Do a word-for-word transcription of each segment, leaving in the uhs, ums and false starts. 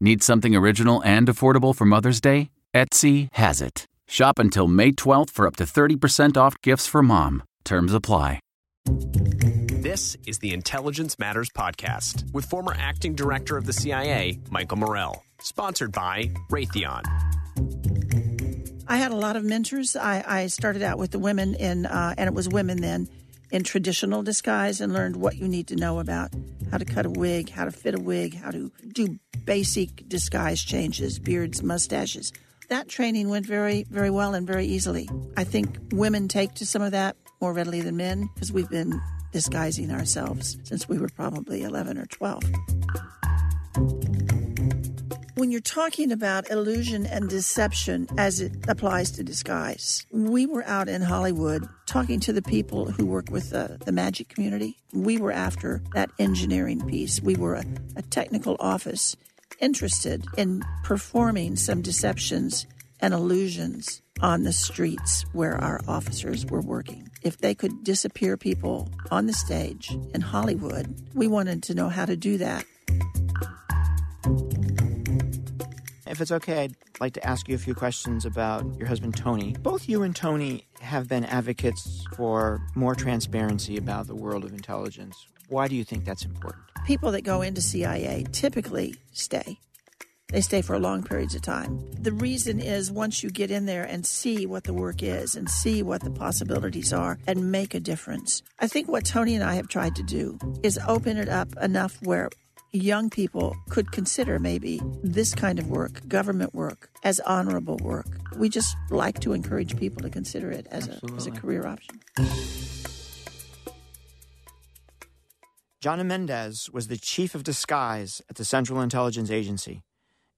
Need something original and affordable for Mother's Day? Etsy has it. Shop until May twelfth for up to thirty percent off gifts for mom. Terms apply. This is the Intelligence Matters podcast with former acting director of the C I A, Michael Morrell. Sponsored by Raytheon. I had a lot of mentors. I, I started out with the women in, uh, and it was women then, in traditional disguise, and learned what you need to know about how to cut a wig, how to fit a wig, how to do basic disguise changes, beards, mustaches. That training went very, very well and very easily. I think women take to some of that more readily than men because we've been disguising ourselves since we were probably eleven or twelve. When you're talking about illusion and deception as it applies to disguise, we were out in Hollywood talking to the people who work with the, the magic community. We were after that engineering piece. We were a, a technical office interested in performing some deceptions and illusions on the streets where our officers were working. If they could disappear people on the stage in Hollywood, we wanted to know how to do that. If it's okay, I'd like to ask you a few questions about your husband, Tony. Both you and Tony have been advocates for more transparency about the world of intelligence. Why do you think that's important? People that go into C I A typically stay. They stay for long periods of time. The reason is once you get in there and see what the work is and see what the possibilities are and make a difference. I think what Tony and I have tried to do is open it up enough where young people could consider maybe this kind of work, government work, as honorable work. We just like to encourage people to consider it as a, as a career option. Jonna Mendez was the chief of disguise at the Central Intelligence Agency.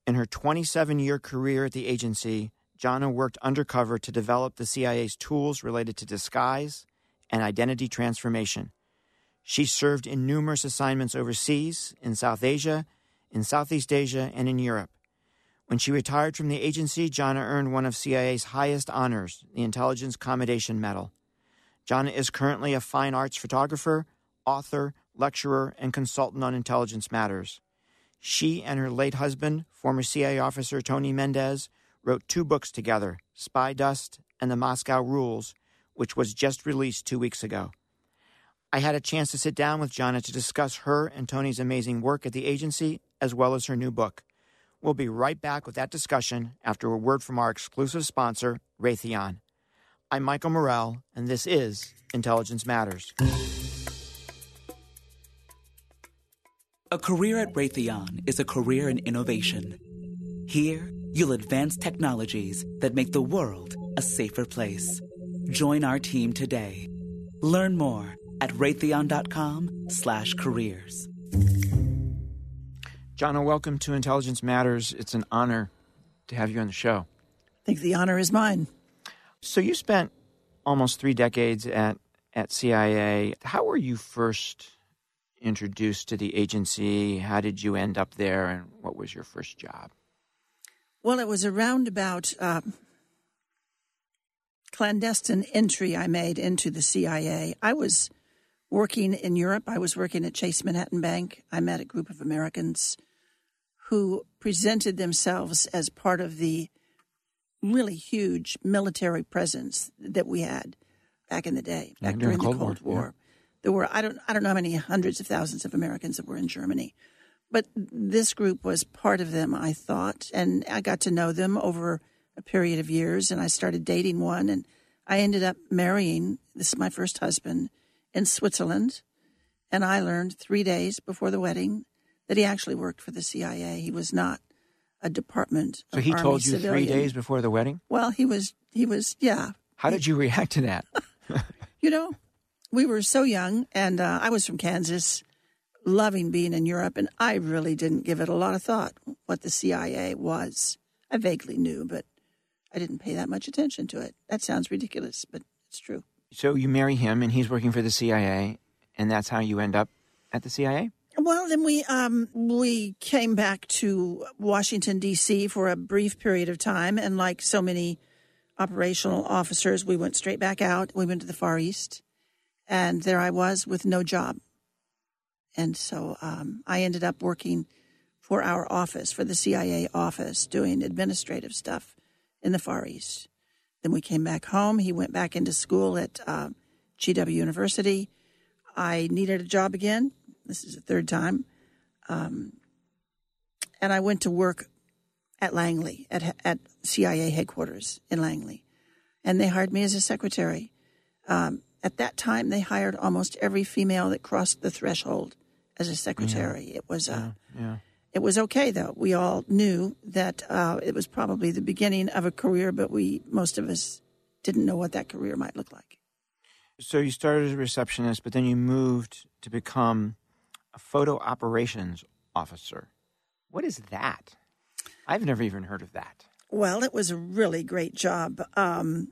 In her twenty-seven-year career at the agency, Jonna worked undercover to develop the C I A's tools related to disguise and identity transformation. She served in numerous assignments overseas, in South Asia, in Southeast Asia, and in Europe. When she retired from the agency, Jonna earned one of C I A's highest honors, the Intelligence Commendation Medal. Jonna is currently a fine arts photographer, author, lecturer, and consultant on intelligence matters. She and her late husband, former C I A officer Tony Mendez, wrote two books together, Spy Dust and The Moscow Rules, which was just released two weeks ago. I had a chance to sit down with Jonna to discuss her and Tony's amazing work at the agency, as well as her new book. We'll be right back with that discussion after a word from our exclusive sponsor, Raytheon. I'm Michael Morrell, and this is Intelligence Matters. A career at Raytheon is a career in innovation. Here, you'll advance technologies that make the world a safer place. Join our team today. Learn more at Raytheon.com slash careers. Jonna, welcome to Intelligence Matters. It's an honor to have you on the show. I think the honor is mine. So you spent almost three decades at, at C I A. How were you first introduced to the agency? How did you end up there? And what was your first job? Well, it was a roundabout uh, clandestine entry I made into the C I A. I was working in Europe. I was working at Chase Manhattan Bank. I met a group of Americans who presented themselves as part of the really huge military presence that we had. back in the day, back during, during the Cold, Cold War. War. Yeah. There were, I don't, I don't know how many hundreds of thousands of Americans that were in Germany. But this group was part of them, I thought. And I got to know them over a period of years. And I started dating one. And I ended up marrying, this is my first husband, in Switzerland. And I learned three days before the wedding that he actually worked for the C I A. He was not a Department of Army civilian. So he told you three days before the wedding? Well, he was, he was, yeah. How did you react to that? You know, we were so young, and uh, I was from Kansas, loving being in Europe, and I really didn't give it a lot of thought what the C I A was. I vaguely knew, but I didn't pay that much attention to it. That sounds ridiculous, but it's true. So you marry him, and he's working for the C I A, and that's how you end up at the C I A? Well, then we um, we came back to Washington, D C for a brief period of time, and like so many operational officers, we went straight back out. We went to the Far East, and there I was with no job. And so um, I ended up working for our office, for the C I A office, doing administrative stuff in the Far East. Then we came back home. He went back into school at uh, G W University. I needed a job again. This is the third time. Um, and I went to work at Langley, at at C I A headquarters in Langley. And they hired me as a secretary. Um, at that time, they hired almost every female that crossed the threshold as a secretary. Yeah. It was uh, yeah. Yeah. It was okay, though. We all knew that uh, it was probably the beginning of a career, but we most of us didn't know what that career might look like. So you started as a receptionist, but then you moved to become a photo operations officer. What is that? I've never even heard of that. Well, it was a really great job. Um,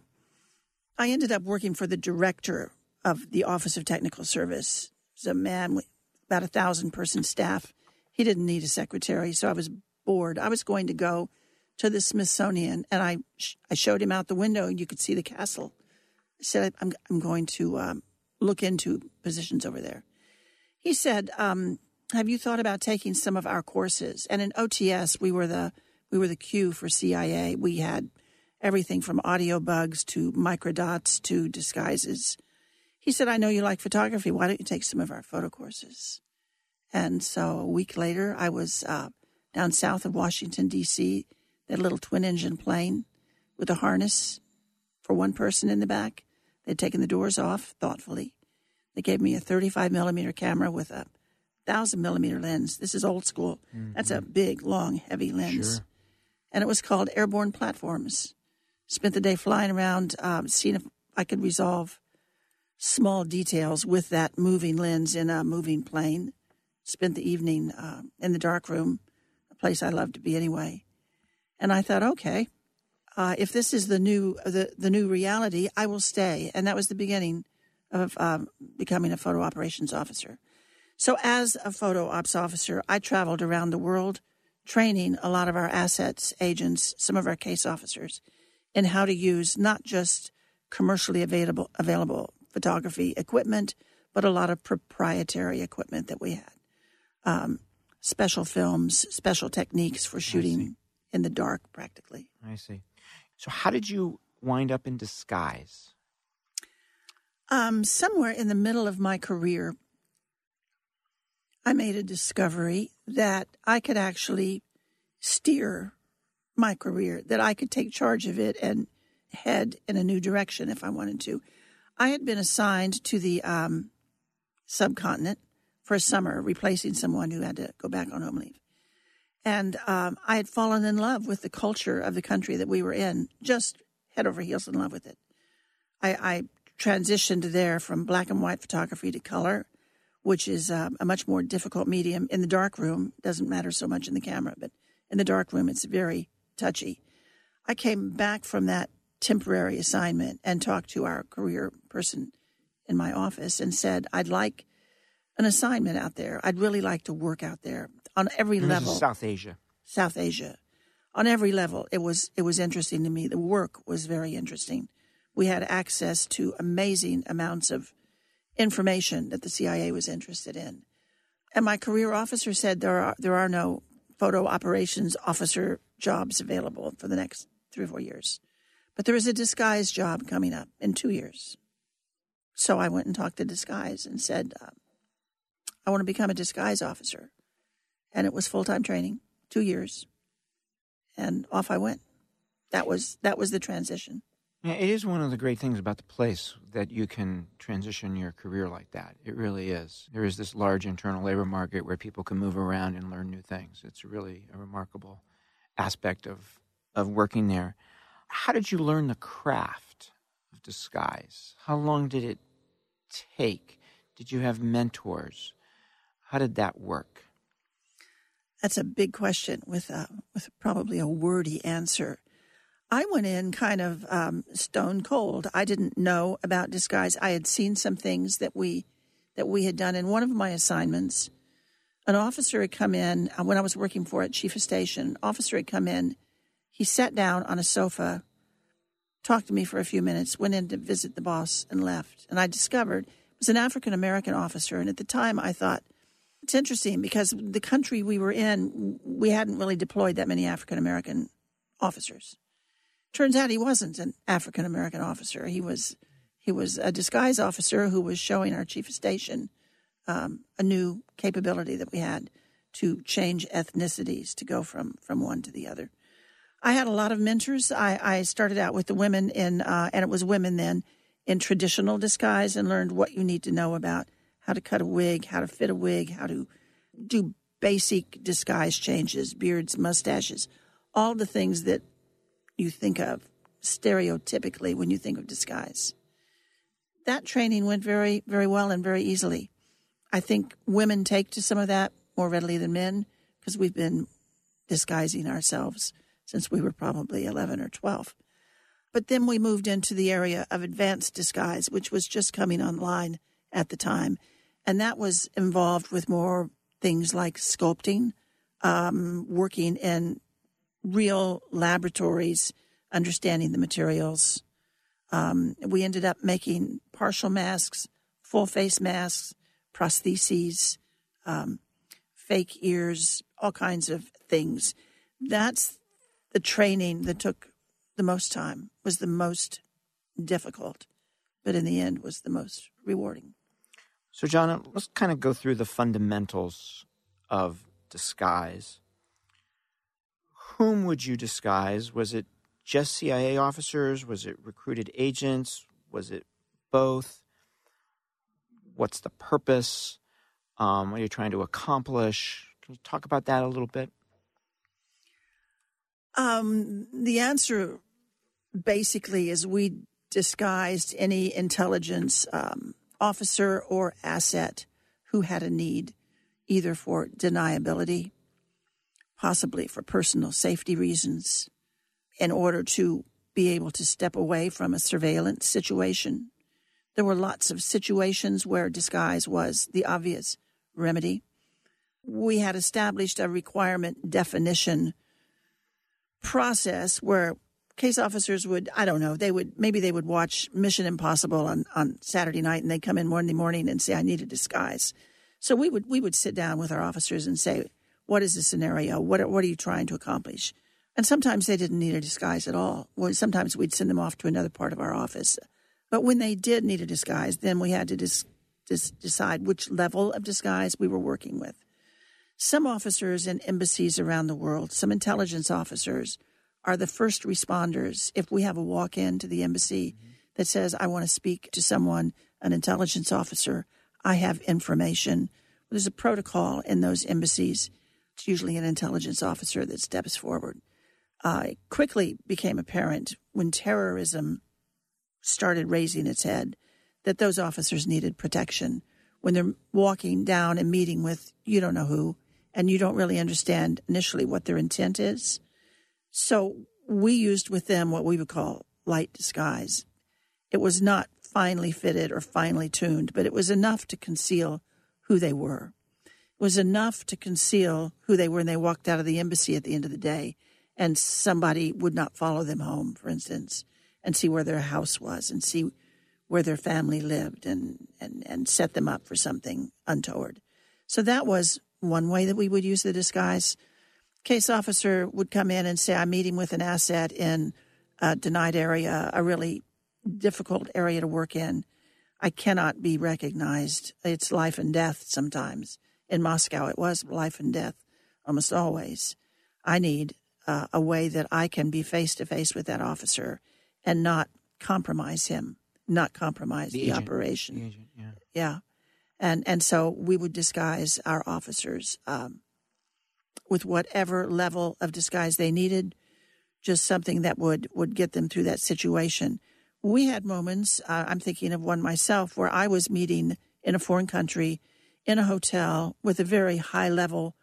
I ended up working for the director of the Office of Technical Service. It was a man with about a thousand-person staff. He didn't need a secretary, so I was bored. I was going to go to the Smithsonian, and I sh- I showed him out the window, and you could see the castle. I said, I'm, I'm going to um, look into positions over there. He said, um, have you thought about taking some of our courses? And in O T S, we were the we were the Q for C I A. We had everything from audio bugs to microdots to disguises. He said, I know you like photography. Why don't you take some of our photo courses? And so a week later, I was uh, down south of Washington, D C, that little twin-engine plane with a harness for one person in the back. They'd taken the doors off thoughtfully. They gave me a thirty-five millimeter camera with a one thousand millimeter lens. This is old school. Mm-hmm. That's a big, long, heavy lens. Sure. And it was called Airborne Platforms. Spent the day flying around, um, seeing if I could resolve small details with that moving lens in a moving plane. Spent the evening uh, in the dark room, a place I love to be anyway. And I thought, okay, uh, if this is the new the, the new reality, I will stay. And that was the beginning of um, becoming a photo operations officer. So as a photo ops officer, I traveled around the world training a lot of our assets, agents, some of our case officers, in how to use not just commercially available, available photography equipment, but a lot of proprietary equipment that we had. Um, special films, special techniques for shooting in the dark practically. I see. So how did you wind up in disguise? Um, somewhere in the middle of my career, I made a discovery that I could actually steer my career, that I could take charge of it and head in a new direction if I wanted to. I had been assigned to the um, subcontinent for a summer, replacing someone who had to go back on home leave. And um, I had fallen in love with the culture of the country that we were in, just head over heels in love with it. I, I transitioned there from black and white photography to color, which is uh, a much more difficult medium. In the dark room, doesn't matter so much in the camera, but in the dark room, it's very touchy. I came back from that temporary assignment and talked to our career person in my office and said, I'd like an assignment out there. I'd really like to work out there on every level. This is South Asia. South Asia. On every level, it was it was interesting to me. The work was very interesting. We had access to amazing amounts of information that the C I A was interested in. And my career officer said there are there are no photo operations officer jobs available for the next three or four years. But there is a disguise job coming up in two years. So I went and talked to Disguise and said, uh, I want to become a disguise officer. And it was full-time training, two years. And off I went. That was that was the transition. Yeah, it is one of the great things about the place that you can transition your career like that. It really is. There is this large internal labor market where people can move around and learn new things. It's really a remarkable aspect of, of working there. How did you learn the craft of disguise? How long did it take? Did you have mentors? How did that work? That's a big question with uh, with probably a wordy answer. I went in kind of um, stone cold. I didn't know about disguise. I had seen some things that we that we had done. In one of my assignments, an officer had come in, when I was working for it, Chief of Station, an officer had come in. He sat down on a sofa, talked to me for a few minutes, went in to visit the boss and left. And I discovered it was an African-American officer. And at the time, I thought, it's interesting because the country we were in, we hadn't really deployed that many African-American officers. Turns out he wasn't an African-American officer. He was he was a disguise officer who was showing our Chief of Station um, a new capability that we had to change ethnicities, to go from, from one to the other. I had a lot of mentors. I, I started out with the women in, uh, and it was women then, in traditional disguise, and learned what you need to know about how to cut a wig, how to fit a wig, how to do basic disguise changes, beards, mustaches, all the things that you think of stereotypically when you think of disguise. That training went very, very well and very easily. I think women take to some of that more readily than men because we've been disguising ourselves since we were probably eleven or twelve. But then we moved into the area of advanced disguise, which was just coming online at the time. And that was involved with more things like sculpting, um, working in real laboratories, understanding the materials. Um, we ended up making partial masks, full face masks, prostheses, um, fake ears, all kinds of things. That's the training that took the most time, was the most difficult, but in the end was the most rewarding. So, Jonna, let's kind of go through the fundamentals of disguise. Whom would you disguise? Was it just C I A officers? Was it recruited agents? Was it both? What's the purpose? Um, what are you trying to accomplish? Can you talk about that a little bit? Um, the answer basically is we disguised any intelligence um, officer or asset who had a need, either for deniability, possibly for personal safety reasons, in order to be able to step away from a surveillance situation. There were lots of situations where disguise was the obvious remedy. We had established a requirement definition process where case officers would, I don't know, they would, maybe they would watch Mission Impossible on, on Saturday night, and they'd come in Monday morning and say, I need a disguise. So we would we would sit down with our officers and say, what is the scenario? What are, what are you trying to accomplish? And sometimes they didn't need a disguise at all. Well, sometimes we'd send them off to another part of our office. But when they did need a disguise, then we had to dis, dis, decide which level of disguise we were working with. Some officers in embassies around the world, some intelligence officers, are the first responders. If we have a walk-in to the embassy mm-hmm. that says, I want to speak to someone, an intelligence officer, I have information. There's a protocol in those embassies. It's usually an intelligence officer that steps forward. Uh, it quickly became apparent when terrorism started raising its head that those officers needed protection. When they're walking down and meeting with you don't know who, and you don't really understand initially what their intent is. So we used with them what we would call light disguise. It was not finely fitted or finely tuned, but it was enough to conceal who they were. It was enough to conceal who they were when they walked out of the embassy at the end of the day, and somebody would not follow them home, for instance, and see where their house was and see where their family lived and, and, and set them up for something untoward. So that was one way that we would use the disguise. Case officer would come in and say, I'm meeting with an asset in a denied area, a really difficult area to work in. I cannot be recognized. It's life and death sometimes. In Moscow, it was life and death almost always. I need uh, a way that I can be face-to-face with that officer and not compromise him, not compromise the, the agent, operation. The agent, yeah. yeah. And and so we would disguise our officers um, with whatever level of disguise they needed, just something that would, would get them through that situation. We had moments, uh, I'm thinking of one myself, where I was meeting in a foreign country in a hotel with a very high-level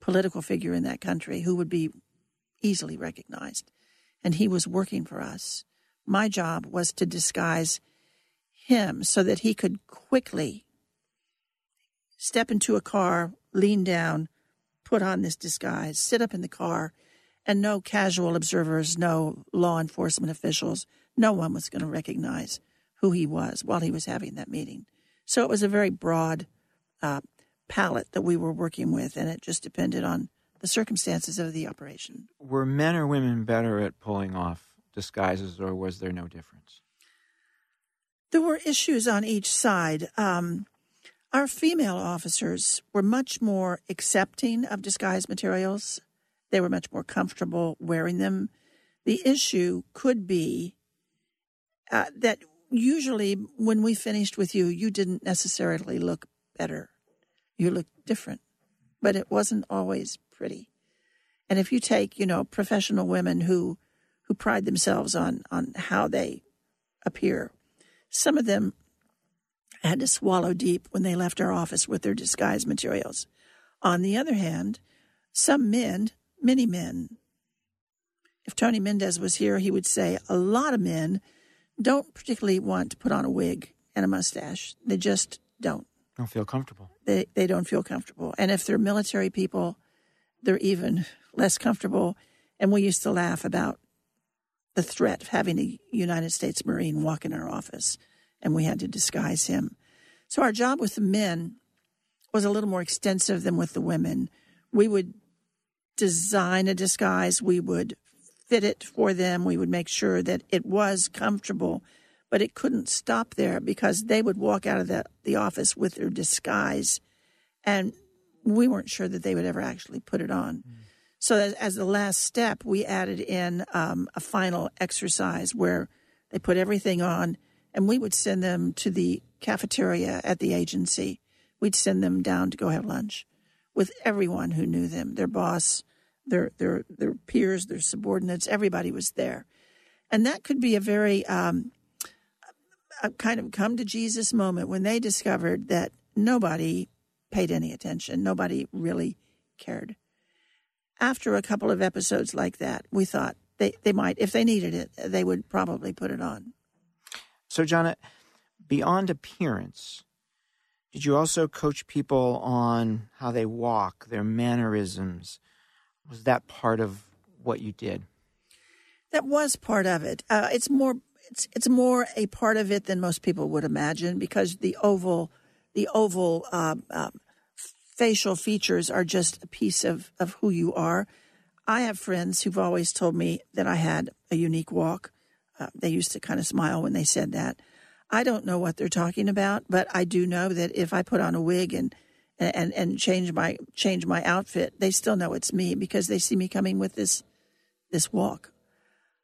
political figure in that country who would be easily recognized, and he was working for us. My job was to disguise him so that he could quickly step into a car, lean down, put on this disguise, sit up in the car, and no casual observers, no law enforcement officials, no one was going to recognize who he was while he was having that meeting. So it was a very broad uh, palette that we were working with, and it just depended on the circumstances of the operation. Were men or women better at pulling off disguises, or was there no difference? There were issues on each side. Um, our female officers were much more accepting of disguise materials. They were much more comfortable wearing them. The issue could be uh, that usually when we finished with you, you didn't necessarily look better. You looked different, but it wasn't always pretty. And if you take, you know, professional women who who pride themselves on, on how they appear. Some of them had to swallow deep when they left our office with their disguise materials. On the other hand, some men, many men, if Tony Mendez was here, he would say a lot of men don't particularly want to put on a wig and a mustache. They just don't. Don't feel comfortable. They, they don't feel comfortable. And if they're military people, they're even less comfortable. And we used to laugh about the threat of having a United States Marine walk in our office, and we had to disguise him. So our job with the men was a little more extensive than with the women. We would design a disguise. We would fit it for them. We would make sure that it was comfortable, but it couldn't stop there because they would walk out of the, the office with their disguise, and we weren't sure that they would ever actually put it on. Mm. So as the last step, we added in um, a final exercise where they put everything on, and we would send them to the cafeteria at the agency. We'd send them down to go have lunch with everyone who knew them, their boss, their their their peers, their subordinates. Everybody was there. And that could be a very um, a kind of come-to-Jesus moment when they discovered that nobody paid any attention. Nobody really cared. After a couple of episodes like that, we thought they, they might, if they needed it, they would probably put it on. So, Jonna, beyond appearance, did you also coach people on how they walk, their mannerisms? Was that part of what you did? That was part of it. Uh, it's more it's it's more a part of it than most people would imagine because the oval the oval. Uh, uh, Facial features are just a piece of, of who you are. I have friends who've always told me that I had a unique walk. Uh, they used to kind of smile when they said that. I don't know what they're talking about, but I do know that if I put on a wig and and and change my change my outfit, they still know it's me because they see me coming with this this walk.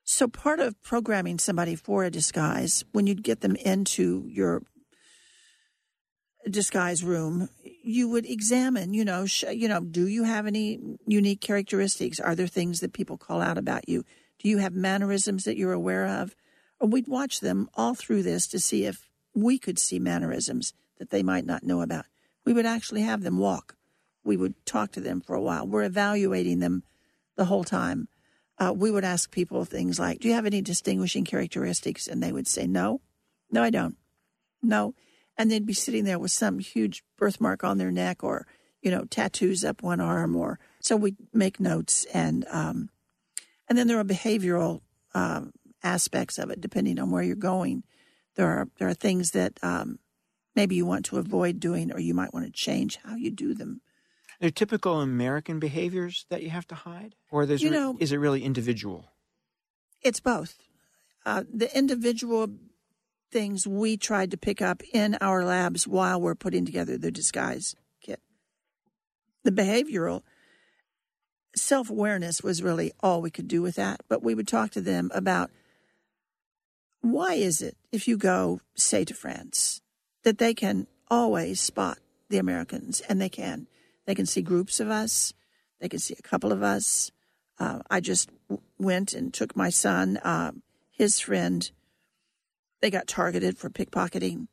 So part of programming somebody for a disguise, when you get them into your disguise room, you would examine, you know, sh- you know, do you have any unique characteristics? Are there things that people call out about you? Do you have mannerisms that you're aware of? And we'd watch them all through this to see if we could see mannerisms that they might not know about. We would actually have them walk. We would talk to them for a while. We're evaluating them the whole time. Uh, we would ask people things like, do you have any distinguishing characteristics? And they would say, no, no, I don't. No. And they'd be sitting there with some huge birthmark on their neck or, you know, tattoos up one arm or so we make notes. And um, and then there are behavioral um, aspects of it, depending on where you're going. There are there are things that um, maybe you want to avoid doing or you might want to change how you do them. Are there typical American behaviors that you have to hide? Or there's you know, re- is it really individual? It's both. Uh, the individual things we tried to pick up in our labs while we're putting together the disguise kit. The behavioral self-awareness was really all we could do with that, but we would talk to them about why is it, if you go, say, to France, that they can always spot the Americans, and they can. They can see groups of us. They can see a couple of us. Uh, I just w- went and took my son, uh, his friend. They got targeted for pickpocketing.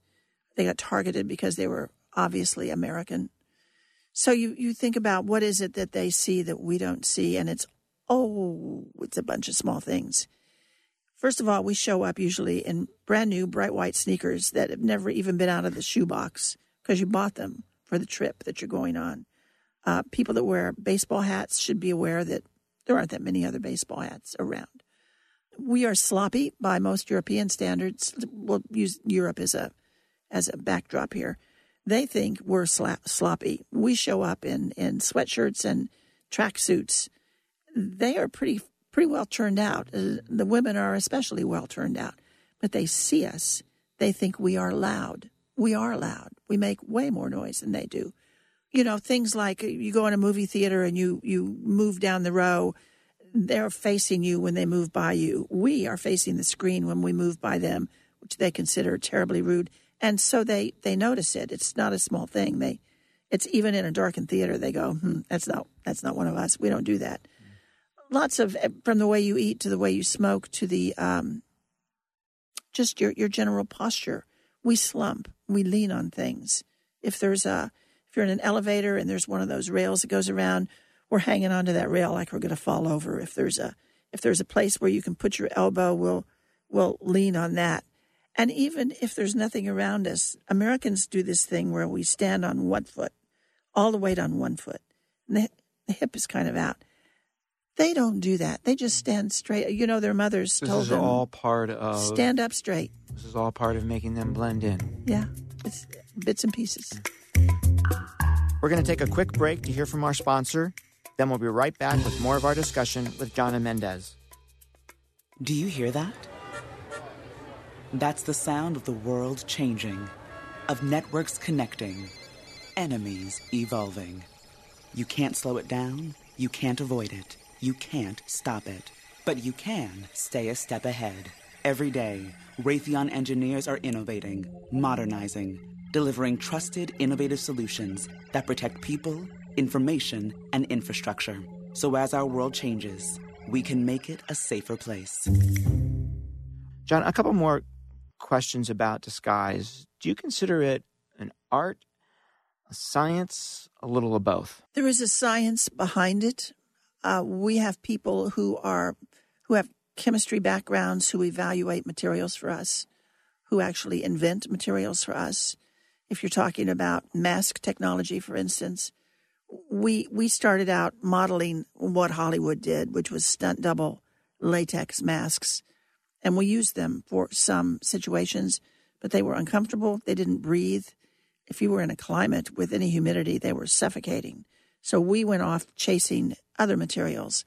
They got targeted because they were obviously American. So you, you think about what is it that they see that we don't see, and it's, oh, it's a bunch of small things. First of all, we show up usually in brand new bright white sneakers that have never even been out of the shoebox because you bought them for the trip that you're going on. Uh, people that wear baseball hats should be aware that there aren't that many other baseball hats around. We are sloppy by most European standards. We'll use Europe as a as a backdrop here. They think we're slap, sloppy. We show up in, in sweatshirts and tracksuits. They are pretty pretty well turned out. The women are especially well turned out. But they see us. They think we are loud. We are loud. We make way more noise than they do. You know, things like you go in a movie theater and you, you move down the row. They're facing you when they move by you. We are facing the screen when we move by them, which they consider terribly rude. And so they, they notice it. It's not a small thing. They, it's even in a darkened theater. They go, hmm, that's not that's not one of us. We don't do that. Lots of, from the way you eat to the way you smoke to the um, just your, your general posture. We slump. We lean on things. If there's a, if you're in an elevator and there's one of those rails that goes around, we're hanging onto that rail like we're going to fall over. If there's a, if there's a place where you can put your elbow, we'll, we'll lean on that. And even if there's nothing around us, Americans do this thing where we stand on one foot, all the weight on one foot. And the, the hip is kind of out. They don't do that. They just stand straight. You know, their mothers this told them. This is all part of... Stand up straight. This is all part of making them blend in. Yeah. It's bits and pieces. We're going to take a quick break to hear from our sponsor. Then we'll be right back with more of our discussion with Jonna Mendez. Do you hear that? That's the sound of the world changing, of networks connecting, enemies evolving. You can't slow it down. You can't avoid it. You can't stop it. But you can stay a step ahead. Every day, Raytheon engineers are innovating, modernizing, delivering trusted, innovative solutions that protect people, information, and infrastructure. So as our world changes, we can make it a safer place. John, a couple more questions about disguise. Do you consider it an art, a science, a little of both? There is a science behind it. Uh, we have people who are who have chemistry backgrounds who evaluate materials for us, who actually invent materials for us. If you're talking about mask technology, for instance, we we started out modeling what Hollywood did, which was stunt double latex masks, and we used them for some situations, but they were uncomfortable. They didn't breathe. If you were in a climate with any humidity, they were suffocating. So we went off chasing other materials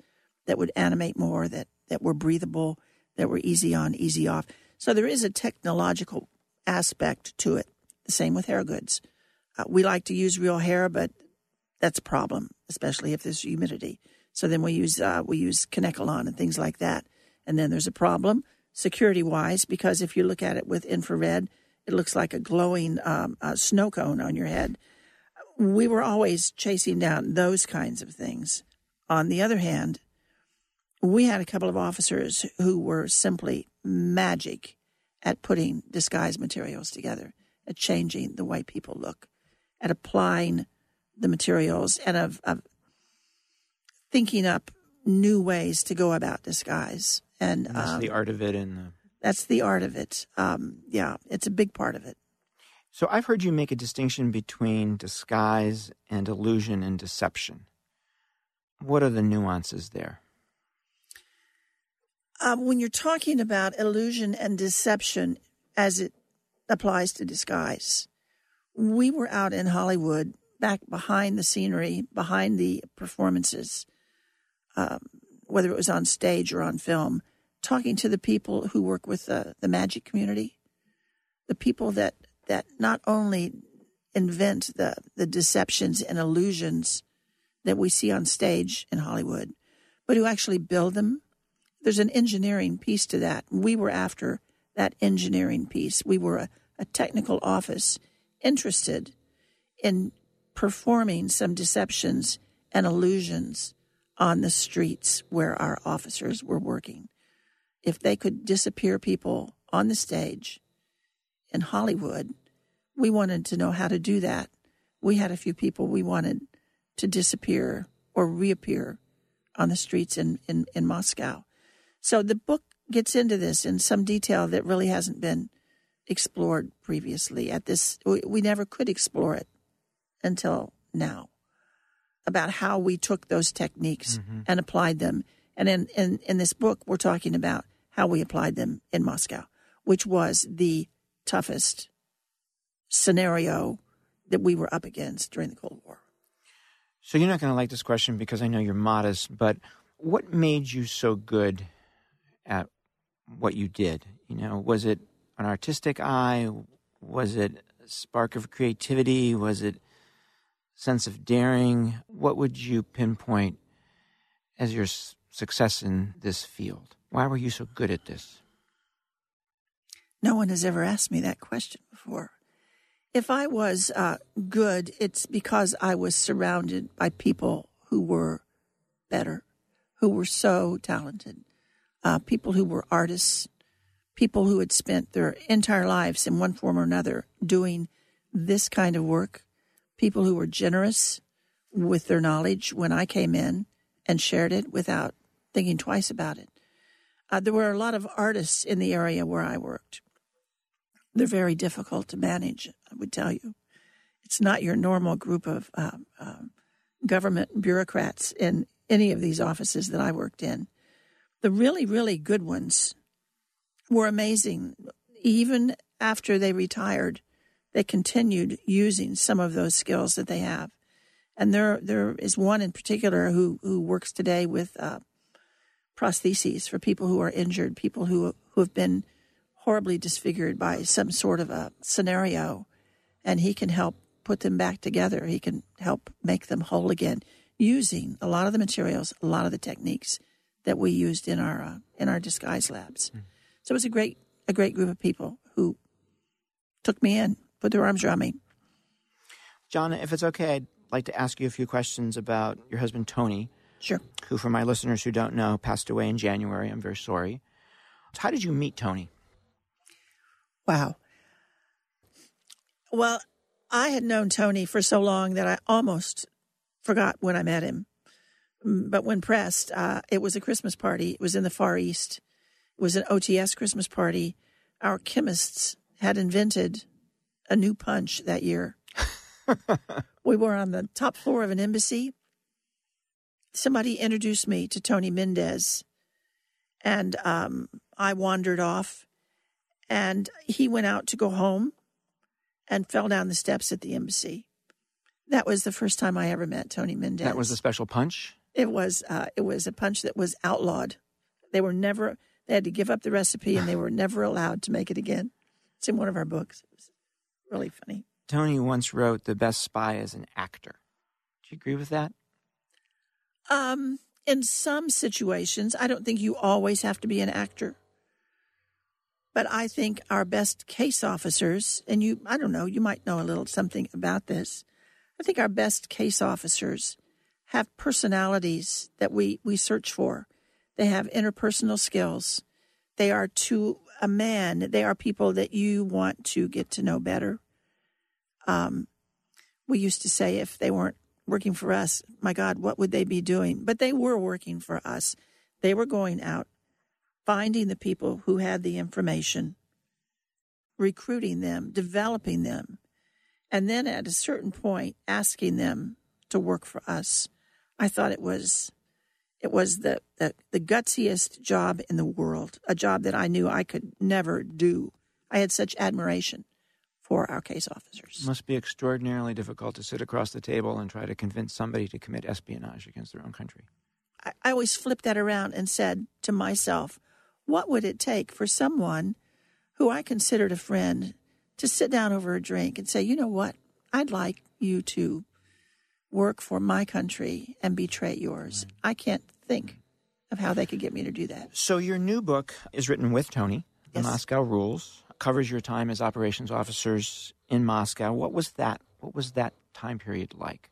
that would animate more, that, that were breathable, that were easy on, easy off. So there is a technological aspect to it. The same with hair goods. Uh, we like to use real hair, but that's a problem, especially if there's humidity. So then we use uh, we use Kanekalon and things like that. And then there's a problem security-wise, because if you look at it with infrared, it looks like a glowing um, uh, snow cone on your head. We were always chasing down those kinds of things. On the other hand, we had a couple of officers who were simply magic at putting disguise materials together, at changing the way people look, at applying the materials, and of, of thinking up new ways to go about disguise. And, and that's um, the art of it in the... That's the art of it. Um, yeah, it's a big part of it. So I've heard you make a distinction between disguise and illusion and deception. What are the nuances there? Um, when you're talking about illusion and deception as it applies to disguise, we were out in Hollywood, back behind the scenery, behind the performances, um, whether it was on stage or on film, talking to the people who work with the, the magic community, the people that, that not only invent the, the deceptions and illusions that we see on stage in Hollywood, but who actually build them. There's an engineering piece to that. We were after that engineering piece. We were a, a technical office interested in performing some deceptions and illusions on the streets where our officers were working. If they could disappear people on the stage in Hollywood, we wanted to know how to do that. We had a few people we wanted to disappear or reappear on the streets in, in, in Moscow. So the book gets into this in some detail that really hasn't been explored previously. At this, we, we never could explore it until now, about how we took those techniques mm-hmm. and applied them. And in, in, in this book, we're talking about how we applied them in Moscow, which was the toughest scenario that we were up against during the Cold War. So you're not going to like this question because I know you're modest, but what made you so good at what you did? You know, was it an artistic eye? Was it a spark of creativity? Was it sense of daring? What would you pinpoint as your s- success in this field? Why were you so good at this? No one has ever asked me that question before. If I was uh, good, it's because I was surrounded by people who were better, who were so talented, uh, people who were artists, people who had spent their entire lives in one form or another doing this kind of work, people who were generous with their knowledge when I came in and shared it without thinking twice about it. Uh, there were a lot of artists in the area where I worked. They're very difficult to manage, I would tell you. It's not your normal group of um, um, government bureaucrats in any of these offices that I worked in. The really, really good ones were amazing. Even after they retired, they continued using some of those skills that they have. And there there is one in particular who, who works today with uh, prostheses for people who are injured, people who who have been horribly disfigured by some sort of a scenario, and he can help put them back together. He can help make them whole again using a lot of the materials, a lot of the techniques that we used in our uh, in our disguise labs. Mm-hmm. So it was a great a great group of people who took me in, put their arms around me. Jonna, if it's okay, I'd like to ask you a few questions about your husband Tony. Sure. Who, for my listeners who don't know, passed away in January. I'm very sorry. How did you meet Tony? Wow. Well, I had known Tony for so long that I almost forgot when I met him. But when pressed, uh, it was a Christmas party. It was in the Far East. It was an O T S Christmas party. Our chemists had invented a new punch that year. We were on the top floor of an embassy. Somebody introduced me to Tony Mendez, and um, I wandered off. And he went out to go home and fell down the steps at the embassy. That was the first time I ever met Tony Mendez. That was a special punch? It was uh, it was a punch that was outlawed. They were never, they had to give up the recipe and they were never allowed to make it again. It's in one of our books. It was really funny. Tony once wrote, "The best spy is an actor." Do you agree with that? Um, in some situations, I don't think you always have to be an actor. But I think our best case officers, and you, I don't know, you might know a little something about this. I think our best case officers have personalities that we, we search for. They have interpersonal skills. They are to a man. They are people that you want to get to know better. Um, we used to say if they weren't working for us, my God, what would they be doing? But they were working for us. They were going out, finding the people who had the information, recruiting them, developing them, and then at a certain point asking them to work for us. I thought it was it was the, the, the gutsiest job in the world, a job that I knew I could never do. I had such admiration for our case officers. It must be extraordinarily difficult to sit across the table and try to convince somebody to commit espionage against their own country. I, I always flipped that around and said to myself, what would it take for someone who I considered a friend to sit down over a drink and say, you know what, I'd like you to work for my country and betray yours. I can't think of how they could get me to do that. So your new book is written with Tony, The yes. Moscow Rules, covers your time as operations officers in Moscow. What was that? What was that time period like?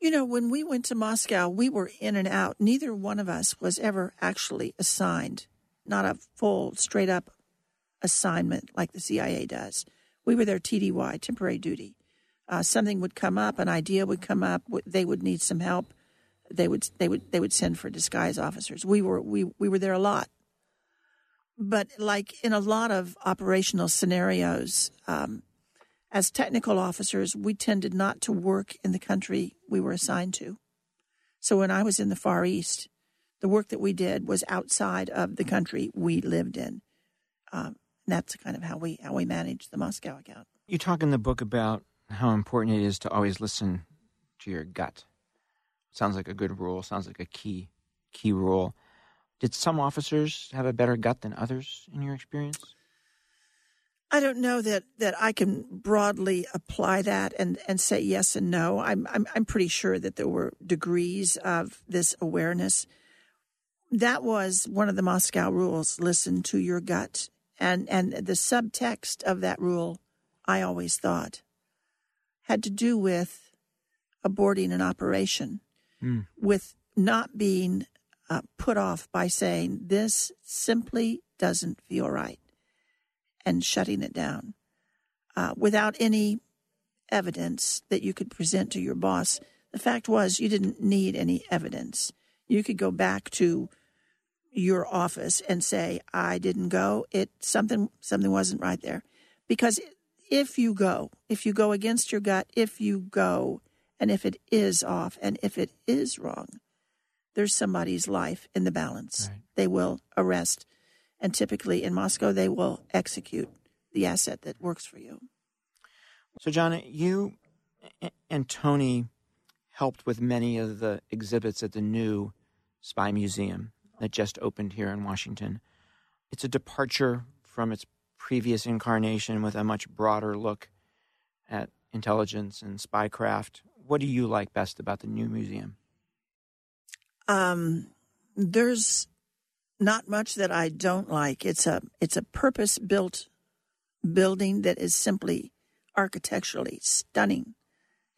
You know, when we went to Moscow, we were in and out. Neither one of us was ever actually assigned, not a full, straight-up assignment like the C I A does. We were there T D Y, temporary duty. Uh, something would come up, an idea would come up. They would need some help. They would, they would, they would send for disguise officers. We were, we, we were there a lot. But like in a lot of operational scenarios, um, as technical officers, we tended not to work in the country we were assigned to. So when I was in the Far East, the work that we did was outside of the country we lived in. Um, and that's kind of how we how we managed the Moscow account. You talk in the book about how important it is to always listen to your gut. Sounds like a good rule. Sounds like a key key rule. Did some officers have a better gut than others in your experience? I don't know that, that I can broadly apply that and, and say yes and no. I'm, I'm I'm pretty sure that there were degrees of this awareness. That was one of the Moscow rules, listen to your gut. And, and the subtext of that rule, I always thought, had to do with aborting an operation, mm. with not being uh, put off by saying, this simply doesn't feel right, and shutting it down uh, without any evidence that you could present to your boss. The fact was you didn't need any evidence. You could go back to your office and say, I didn't go. It something something wasn't right there. Because if you go, if you go against your gut, if you go, and if it is off, and if it is wrong, there's somebody's life in the balance. Right. They will arrest. And typically in Moscow, they will execute the asset that works for you. So, Jonna, you and Tony helped with many of the exhibits at the new Spy Museum that just opened here in Washington. It's a departure from its previous incarnation with a much broader look at intelligence and spycraft. What do you like best about the new museum? Um, there's not much that I don't like. It's a it's a purpose-built building that is simply architecturally stunning.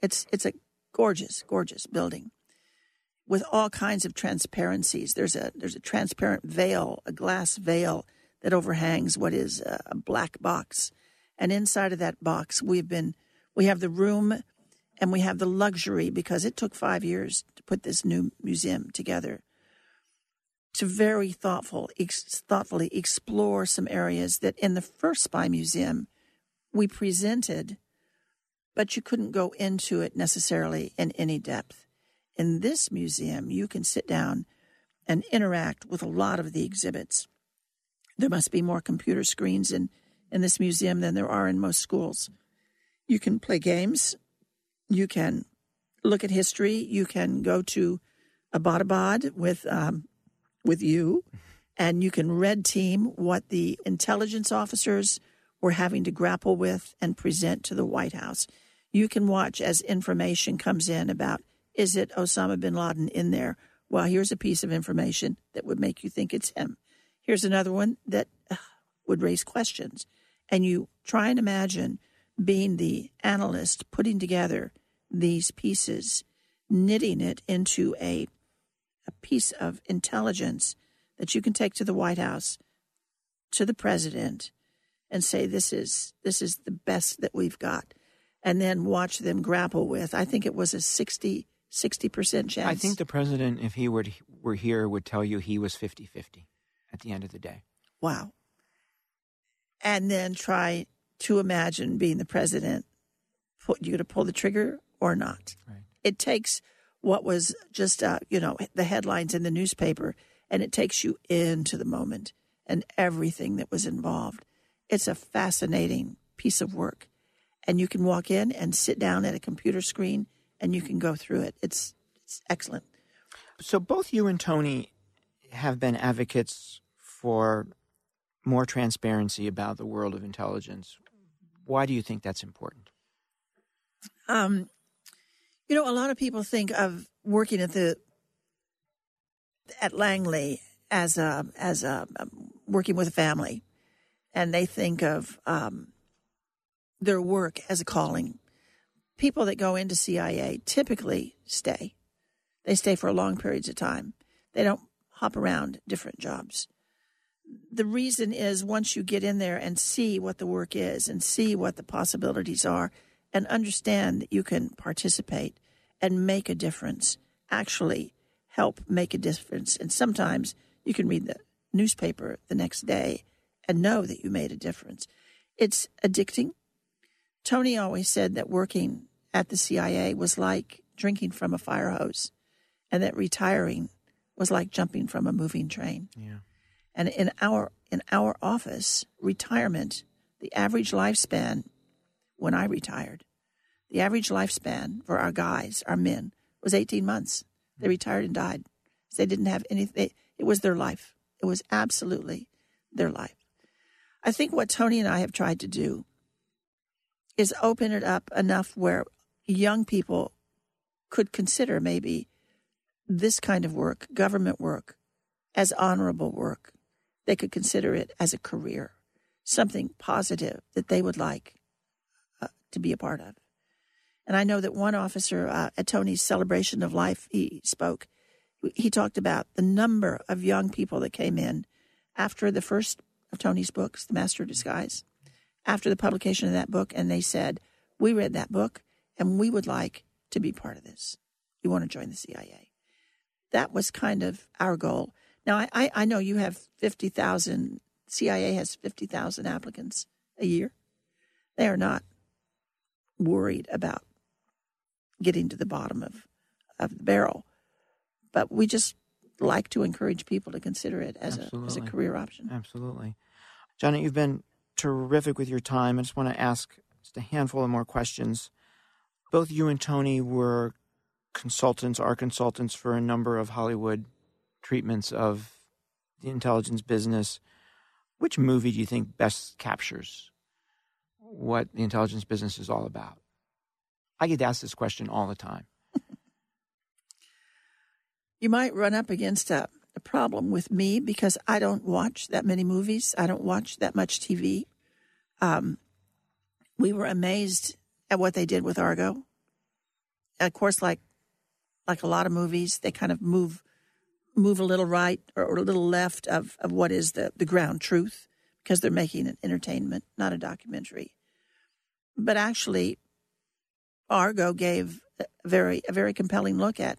It's it's a gorgeous, gorgeous building with all kinds of transparencies. There's a there's a transparent veil, a glass veil that overhangs what is a, a black box, and inside of that box we've been we have the room, and we have the luxury, because it took five years to put this new museum together, to very thoughtful, ex- thoughtfully explore some areas that in the first Spy Museum we presented, but you couldn't go into it necessarily in any depth. In this museum, you can sit down and interact with a lot of the exhibits. There must be more computer screens in, in this museum than there are in most schools. You can play games. You can look at history. You can go to Abbottabad with... Um, with you, and you can red team what the intelligence officers were having to grapple with and present to the White House. You can watch as information comes in about, is it Osama bin Laden in there? Well, here's a piece of information that would make you think it's him. Here's another one that uh, would raise questions. And you try and imagine being the analyst putting together these pieces, knitting it into a a piece of intelligence that you can take to the White House, to the president, and say, this is this is the best that we've got, and then watch them grapple with. I think it was a sixty percent chance. I think the president, if he were, to, were here, would tell you he was fifty-fifty at the end of the day. Wow. And then try to imagine being the president. You going to pull the trigger or not? Right. It takes... what was just, uh, you know, the headlines in the newspaper, and it takes you into the moment and everything that was involved. It's a fascinating piece of work, and you can walk in and sit down at a computer screen, and you can go through it. It's it's excellent. So both you and Tony have been advocates for more transparency about the world of intelligence. Why do you think that's important? Um, you know, a lot of people think of working at the at Langley as a as a um, working with a family, and they think of um, their work as a calling. People that go into C I A typically stay. They stay for long periods of time. They don't hop around different jobs. The reason is once you get in there and see what the work is and see what the possibilities are and understand that you can participate and make a difference, actually help make a difference. And sometimes you can read the newspaper the next day and know that you made a difference. It's addicting. Tony always said that working at the C I A was like drinking from a fire hose and that retiring was like jumping from a moving train. Yeah. And in our in our office, retirement, the average lifespan, when I retired, the average lifespan for our guys, our men, was eighteen months. They retired and died. They didn't have anything. It was their life. It was absolutely their life. I think what Tony and I have tried to do is open it up enough where young people could consider maybe this kind of work, government work, as honorable work. They could consider it as a career, something positive that they would like uh, to be a part of. And I know that one officer uh, at Tony's celebration of life, he spoke, he talked about the number of young people that came in after the first of Tony's books, The Master of Disguise, after the publication of that book, and they said, we read that book, and we would like to be part of this. We want to join the C I A. That was kind of our goal. Now, I, I know you have fifty thousand, C I A has fifty thousand applicants a year. They are not worried about getting to the bottom of, of the barrel. But we just like to encourage people to consider it as a, as a career option. Absolutely. Jonna, you've been terrific with your time. I just want to ask just a handful of more questions. Both you and Tony were consultants, are consultants for a number of Hollywood treatments of the intelligence business. Which movie do you think best captures what the intelligence business is all about? I get asked this question all the time. You might run up against a, a problem with me because I don't watch that many movies. I don't watch that much T V. Um, we were amazed at what they did with Argo. And of course, like like a lot of movies, they kind of move move a little right or, or a little left of, of what is the, the ground truth because they're making an entertainment, not a documentary. But actually, Argo gave a very, a very compelling look at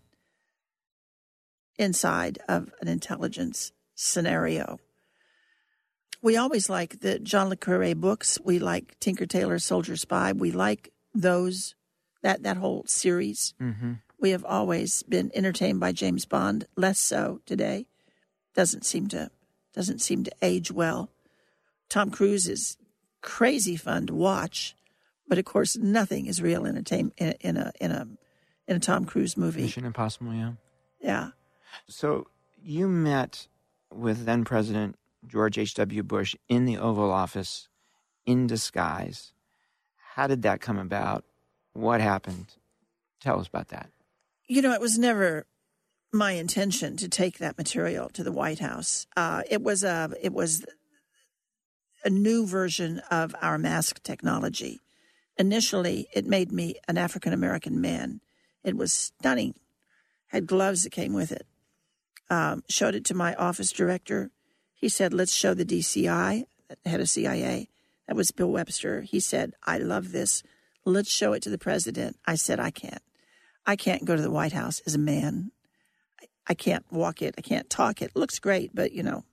inside of an intelligence scenario. We always like the John Le Carré books. We like Tinker Tailor Soldier Spy. We like those, that, that whole series. Mm-hmm. We have always been entertained by James Bond, less so today. Doesn't seem to doesn't seem to age well. Tom Cruise is crazy fun to watch, but of course, nothing is real entertainment in, in a in a in a Tom Cruise movie. Mission Impossible, yeah, yeah. So you met with then President George H. W. Bush in the Oval Office in disguise. How did that come about? What happened? Tell us about that. You know, it was never my intention to take that material to the White House. Uh, it was a it was a new version of our mask technology. Initially, it made me an African American man. It was stunning. Had gloves that came with it. Um, showed it to my office director. He said, "Let's show the D C I, the head of C I A." That was Bill Webster. He said, "I love this. Let's show it to the president." I said, "I can't. I can't go to the White House as a man. I, I can't walk it. I can't talk it. It looks great, but, you know."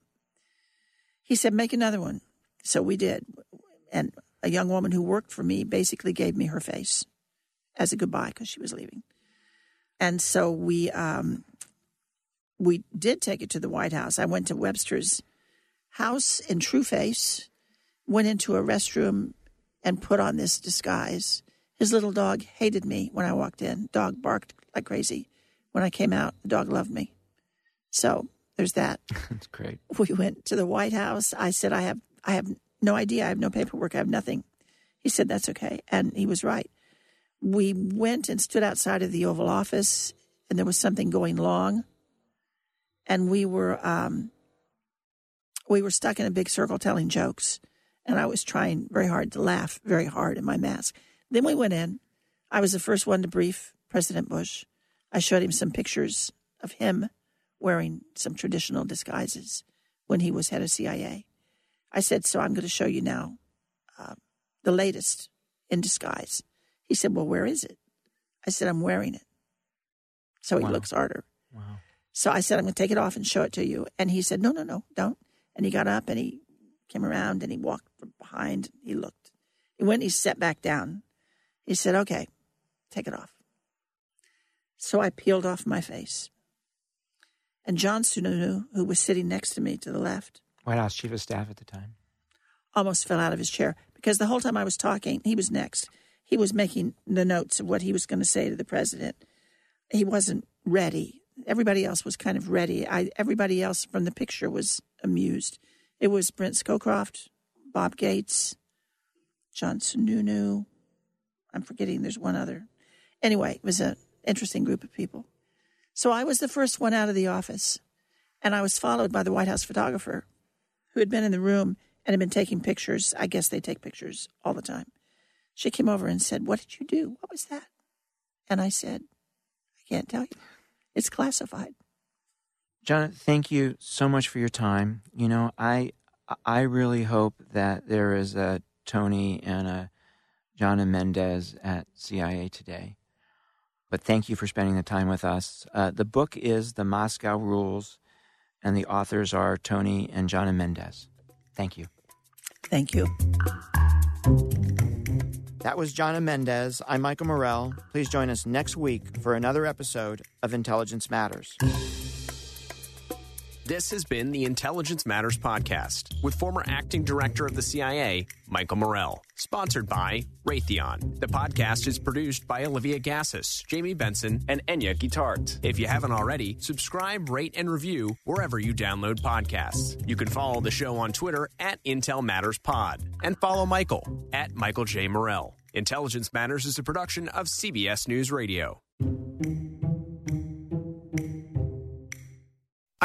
He said, "Make another one." So we did. And a young woman who worked for me basically gave me her face as a goodbye because she was leaving. And so we um, we did take it to the White House. I went to Webster's house in True Face, went into a restroom and put on this disguise. His little dog hated me when I walked in. Dog barked like crazy. When I came out, the dog loved me. So there's that. That's great. We went to the White House. I said, I have I have no idea. I have no paperwork. I have nothing. He said, that's okay. And he was right. We went and stood outside of the Oval Office, and there was something going long. And we were um, we were stuck in a big circle telling jokes. And I was trying very hard to laugh very hard in my mask. Then we went in. I was the first one to brief President Bush. I showed him some pictures of him wearing some traditional disguises when he was head of C I A. I said, so I'm going to show you now uh, the latest in disguise. He said, well, where is it? I said, I'm wearing it. So he wow. looks harder. Wow. So I said, I'm going to take it off and show it to you. And he said, no, no, no, don't. And he got up and he came around and he walked from behind. He looked. He went and he sat back down. He said, okay, take it off. So I peeled off my face. And John Sununu, who was sitting next to me to the left. White House Chief of Staff at the time. Almost fell out of his chair because the whole time I was talking, he was next. He was making the notes of what he was going to say to the president. He wasn't ready. Everybody else was kind of ready. I, everybody else from the picture was amused. It was Brent Scowcroft, Bob Gates, John Sununu. I'm forgetting there's one other. Anyway, it was an interesting group of people. So I was the first one out of the office, and I was followed by the White House photographer who had been in the room and had been taking pictures. I guess they take pictures all the time. She came over and said, what did you do? What was that? And I said, I can't tell you. It's classified. Jonna, thank you so much for your time. You know, I I really hope that there is a Tony and a Jonna Mendez at C I A today. But thank you for spending the time with us. Uh, the book is The Moscow Rules, and the authors are Tony and Jonna Mendez. Thank you. Thank you. That was Jonna Mendez. I'm Michael Morrell. Please join us next week for another episode of Intelligence Matters. This has been the Intelligence Matters podcast with former acting director of the C I A, Michael Morrell, sponsored by Raytheon. The podcast is produced by Olivia Gassis, Jamie Benson, and Enya Guitart. If you haven't already, subscribe, rate, and review wherever you download podcasts. You can follow the show on Twitter at Intel Matters Pod and follow Michael at Michael J. Morrell. Intelligence Matters is a production of C B S News Radio.